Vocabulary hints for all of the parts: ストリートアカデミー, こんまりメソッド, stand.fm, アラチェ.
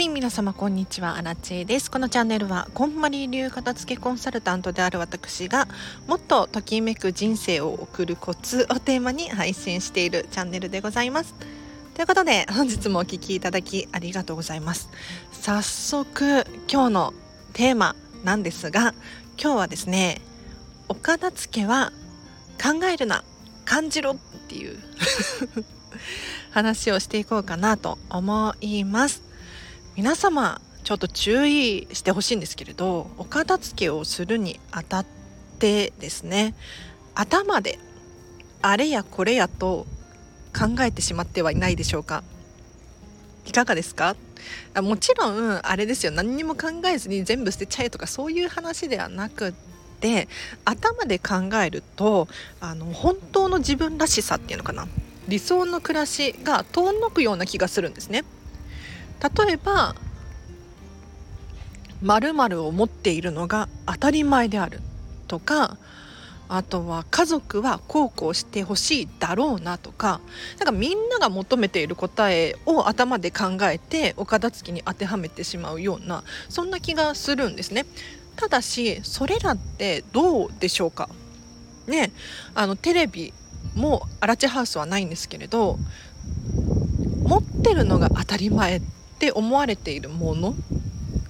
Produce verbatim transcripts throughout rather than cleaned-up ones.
はい、皆様こんにちは、アラチェです。このチャンネルはこんまり流片付けコンサルタントである私がもっとときめく人生を送るコツをテーマに配信しているチャンネルでございます。ということで本日もお聞きいただきありがとうございます。早速今日のテーマなんですが、今日はですね、お片付けは考えるな、感じろっていう話をしていこうかなと思います。皆様ちょっと注意してほしいんですけれど、お片付けをするにあたってですね、頭であれやこれやと考えてしまってはいないでしょうか。いかがですか？もちろんあれですよ、何にも考えずに全部捨てちゃえとかそういう話ではなくって、頭で考えるとあの本当の自分らしさっていうのかな、理想の暮らしが遠のくような気がするんですね。例えば〇〇を持っているのが当たり前であるとか、あとは家族はこうこうしてほしいだろうなとか、なんかみんなが求めている答えを頭で考えてお片付けに当てはめてしまうような、そんな気がするんですね。ただしそれらってどうでしょうかね。あのテレビもアラチェハウスはないんですけれど、持ってるのが当たり前ってって思われているもの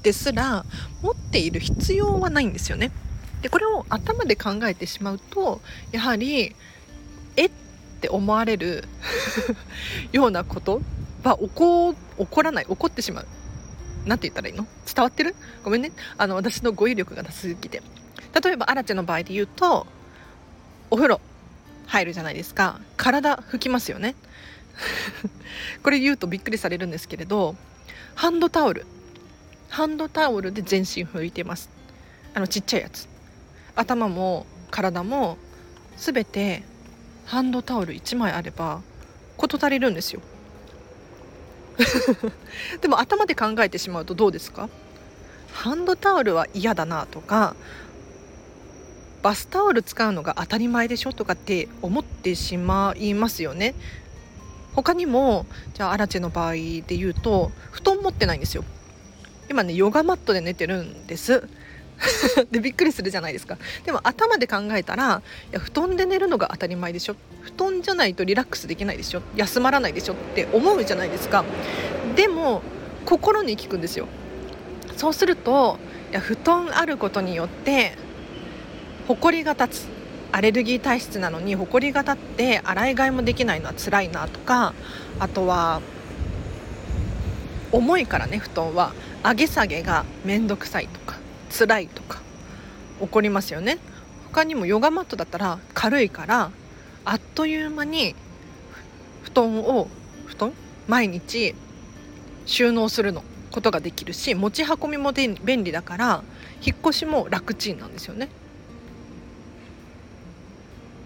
ですら持っている必要はないんですよね。でこれを頭で考えてしまうと、やはりえって思われるようなことは起こ、起こらない起こってしまう。なんて言ったらいいの、伝わってる？ごめんね、あの私の語彙力がなすぎて。例えばアラチェの場合で言うと、お風呂入るじゃないですか。体拭きますよねこれ言うとびっくりされるんですけれど、ハンドタオルハンドタオルで全身拭いてます。あのちっちゃいやつ、頭も体もすべてハンドタオルいちまいあれば事足りるんですよでも頭で考えてしまうとどうですか？ハンドタオルは嫌だなとか、バスタオル使うのが当たり前でしょとかって思ってしまいますよね。他にもじゃあアラチェの場合で言うと、布団持ってないんですよ。今ねヨガマットで寝てるんですでびっくりするじゃないですか。でも頭で考えたら、いや布団で寝るのが当たり前でしょ、布団じゃないとリラックスできないでしょ、休まらないでしょって思うじゃないですか。でも心に効くんですよ。そうすると、いや布団あることによって埃が立つ、アレルギー体質なのに埃が立って洗い替えもできないのは辛いなとか、あとは重いからね、布団は上げ下げがめんどくさいとか辛いとか起こりますよね。他にもヨガマットだったら軽いから、あっという間に布団を布団毎日収納するのことができるし、持ち運びも便利だから引っ越しも楽ちんなんですよね。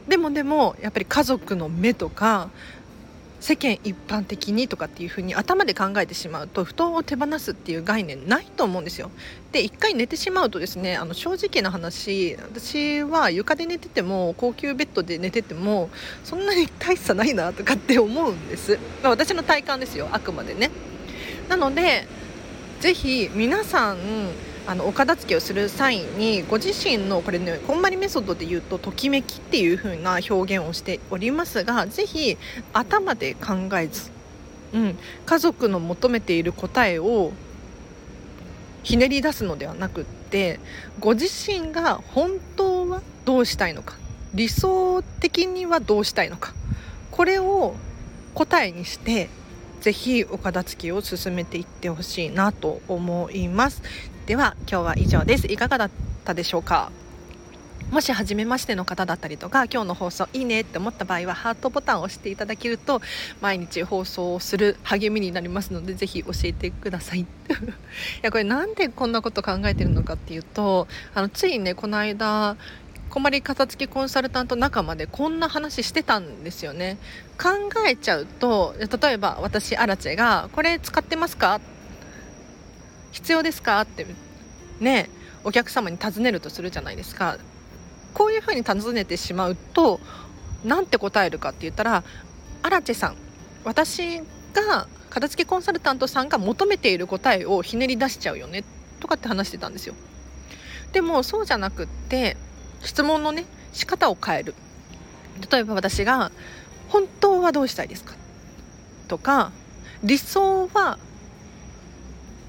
でもでもやっぱり家族の目とか世間一般的にとかっていう風に頭で考えてしまうと、布団を手放すっていう概念ないと思うんですよ。で一回寝てしまうとですね、あの正直な話、私は床で寝てても高級ベッドで寝ててもそんなに大差ないなとかって思うんです。まあ、私の体感ですよ、あくまでね。なのでぜひ皆さん、あのお片付けをする際にご自身のこれね、こんまりメソッドで言うとときめきっていう風な表現をしておりますが、ぜひ頭で考えず、うん、家族の求めている答えをひねり出すのではなくって、ご自身が本当はどうしたいのか、理想的にはどうしたいのか、これを答えにしてぜひお片付けを進めていってほしいなと思います。では今日は以上です。いかがだったでしょうか？もし初めましての方だったりとか、今日の放送いいねって思った場合はハートボタンを押していただけると毎日放送をする励みになりますので、ぜひ教えてくださいいやこれなんでこんなこと考えてるのかっていうと、あのついねこの間こんまり片付けコンサルタント仲間でこんな話してたんですよね。考えちゃうと、例えば私アラチェがこれ使ってますか、必要ですかってね、お客様に尋ねるとするじゃないですか。こういうふうに尋ねてしまうとなんて答えるかって言ったら、アラチェさん、私が片付けコンサルタントさんが求めている答えをひねり出しちゃうよねとかって話してたんですよ。でもそうじゃなくって、質問のね仕方を変える。例えば私が本当はどうしたいですかとか、理想は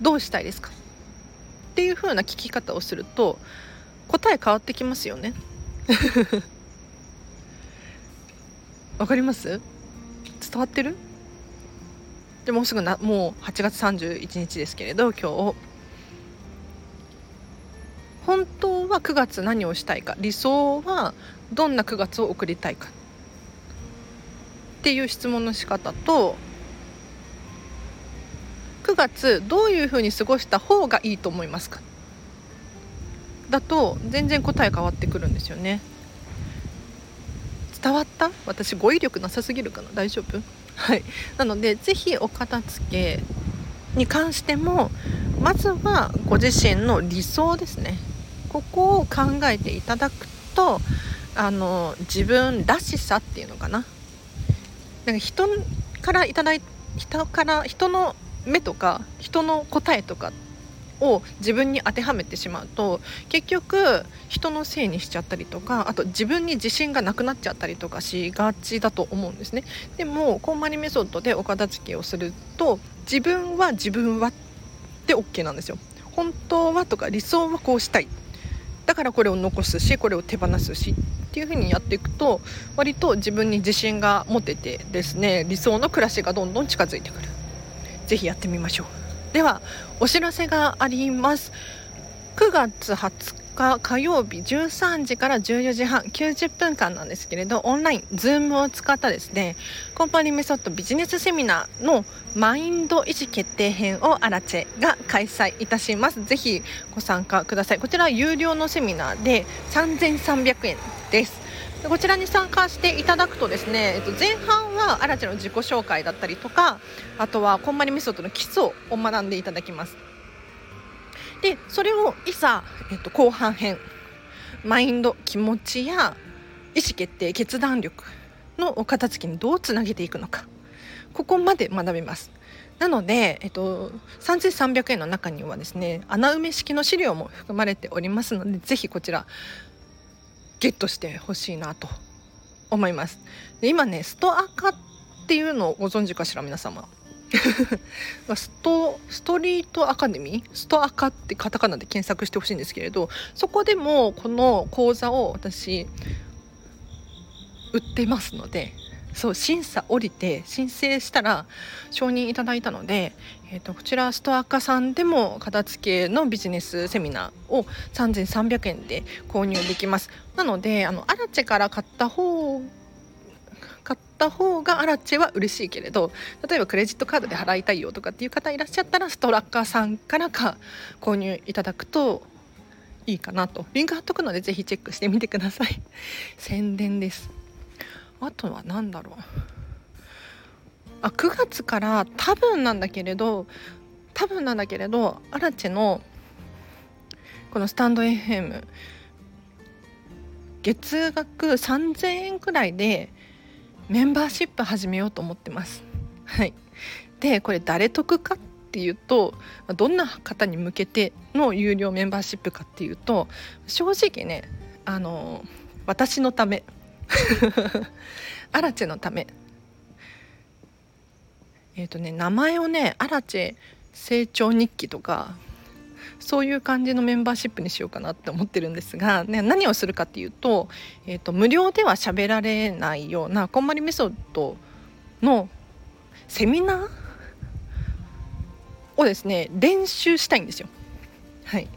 どうしたいですかっていう風な聞き方をすると答え変わってきますよね。わかります？伝わってる？でもうすぐな、もうはちがつさんじゅういちにちですけれど、今日本当はくがつ何をしたいか、理想はどんなくがつを送りたいかっていう質問の仕方と、くがつどういうふうに過ごした方がいいと思いますかだと全然答え変わってくるんですよね。伝わった？私語彙力なさすぎるかな、大丈夫？はい、なのでぜひお片付けに関してもまずはご自身の理想ですね、ここを考えていただくと、あの自分らしさっていうのかな、なんか人からいただい人から人の目とか人の答えとかを自分に当てはめてしまうと、結局人のせいにしちゃったりとか、あと自分に自信がなくなっちゃったりとかしがちだと思うんですね。でもこんまりメソッドでお片付けをすると、自分は自分はで OK なんですよ。本当はとか理想はこうしたい、だからこれを残すしこれを手放すしっていう風にやっていくと、割と自分に自信が持ててですね、理想の暮らしがどんどん近づいてくる。ぜひやってみましょう。ではお知らせがあります。くがつはつか火曜日じゅうさんじからじゅうよじはんきゅうじゅっぷんかんなんですけれど、オンライン Zoom を使ったですね、コンパニーメソッドビジネスセミナーのマインド意思決定編をアラチェが開催いたします。ぜひご参加ください。こちら有料のセミナーでさんぜんさんびゃくえんです。こちらに参加していただくとですね、前半はアラチェの自己紹介だったりとか、あとはこんまりメソッドの基礎を学んでいただきます。で、それをいざ、えっと、後半編、マインド、気持ちや意思決定、決断力のお片付けにどうつなげていくのか、ここまで学びます。なので、えっと、さんぜんさんびゃくえんの中にはですね、穴埋め式の資料も含まれておりますので、ぜひこちらゲットしてほしいなと思います。で今ね、ストアカっていうのをご存知かしら皆様。ストストリートアカデミー、ストアカってカタカナで検索してほしいんですけれど、そこでもこの講座を私売ってますので、そう審査降りて申請したら承認いただいたので、えー、とこちらストアカさんでも片付けのビジネスセミナーをさんぜんさんびゃくえんで購入できます。なのであのアラチェから買った方買った方がアラチェは嬉しいけれど、例えばクレジットカードで払いたいよとかっていう方いらっしゃったら、ストアカさんからか購入いただくといいかなと。リンク貼っとくのでぜひチェックしてみてください。宣伝です。あとは何だろう、あくがつから多分なんだけれど多分なんだけれどアラチェのこのスタンド エフエム 月額さんぜんえんくらいでメンバーシップ始めようと思ってます。はい。でこれ誰得かっていうと、どんな方に向けての有料メンバーシップかっていうと、正直ね、あの私のためアラチェのため、えっとね、名前をねアラチェ成長日記とかそういう感じのメンバーシップにしようかなって思ってるんですが、ね、何をするかっていうと、えっと、無料では喋られないようなこんまりメソッドのセミナーをですね練習したいんですよ。はい。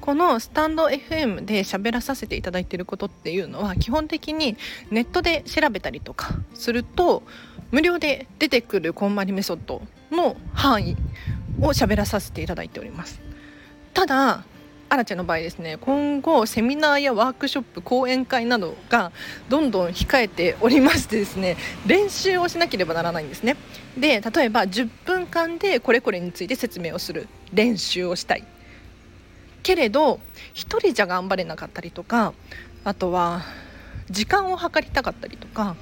このスタンド エフエム で喋らさせていただいていることっていうのは、基本的にネットで調べたりとかすると無料で出てくるこんまりメソッドの範囲を喋らさせていただいております。ただアラチェの場合ですね、今後セミナーやワークショップ、講演会などがどんどん控えておりましてですね、練習をしなければならないんですね。で例えばじゅっぷんかんでこれこれについて説明をする練習をしたいけれど、一人じゃ頑張れなかったりとか、あとは時間を計りたかったりとか、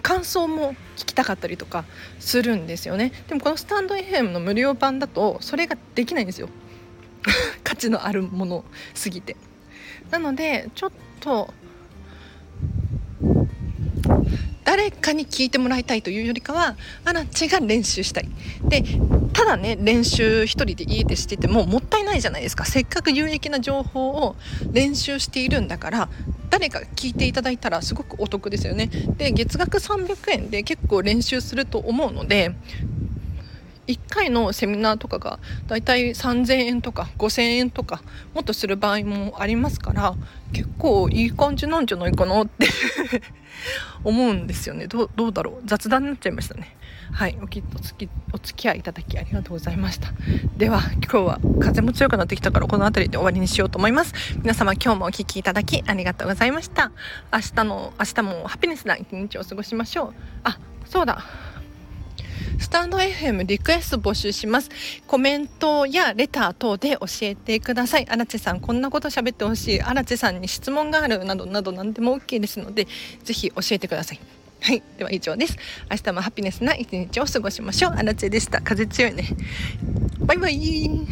感想も聞きたかったりとかするんですよね。でもこのスタンド エフエム の無料版だとそれができないんですよ価値のあるものすぎて。なのでちょっと誰かに聞いてもらいたいというよりかは、アラチが練習したいで、ただね練習一人で家でしててももったいないじゃないですか。せっかく有益な情報を練習しているんだから、誰か聞いていただいたらすごくお得ですよね。で月額さんびゃくえんで結構練習すると思うので、いっかいのセミナーとかがだいたいさんぜんえんとかごせんえんとかもっとする場合もありますから、結構いい感じなんじゃないかなって思うんですよね。どう、どうだろう、雑談になっちゃいましたね。はい、おきっとつきお付き合いいただきありがとうございました。では今日は風も強くなってきたからこの辺りで終わりにしようと思います。皆様今日もお聞きいただきありがとうございました。明日の明日もハピネスな一日を過ごしましょう。あ、そうだ、スタンド エフエム リクエスト募集します。コメントやレター等で教えてください。荒地さんこんなこと喋ってほしい、荒地さんに質問があるなどなど何でも OK ですので、ぜひ教えてください。はい、では以上です。明日もハピネスな一日を過ごしましょう。荒地でした。風強いね。バイバイ。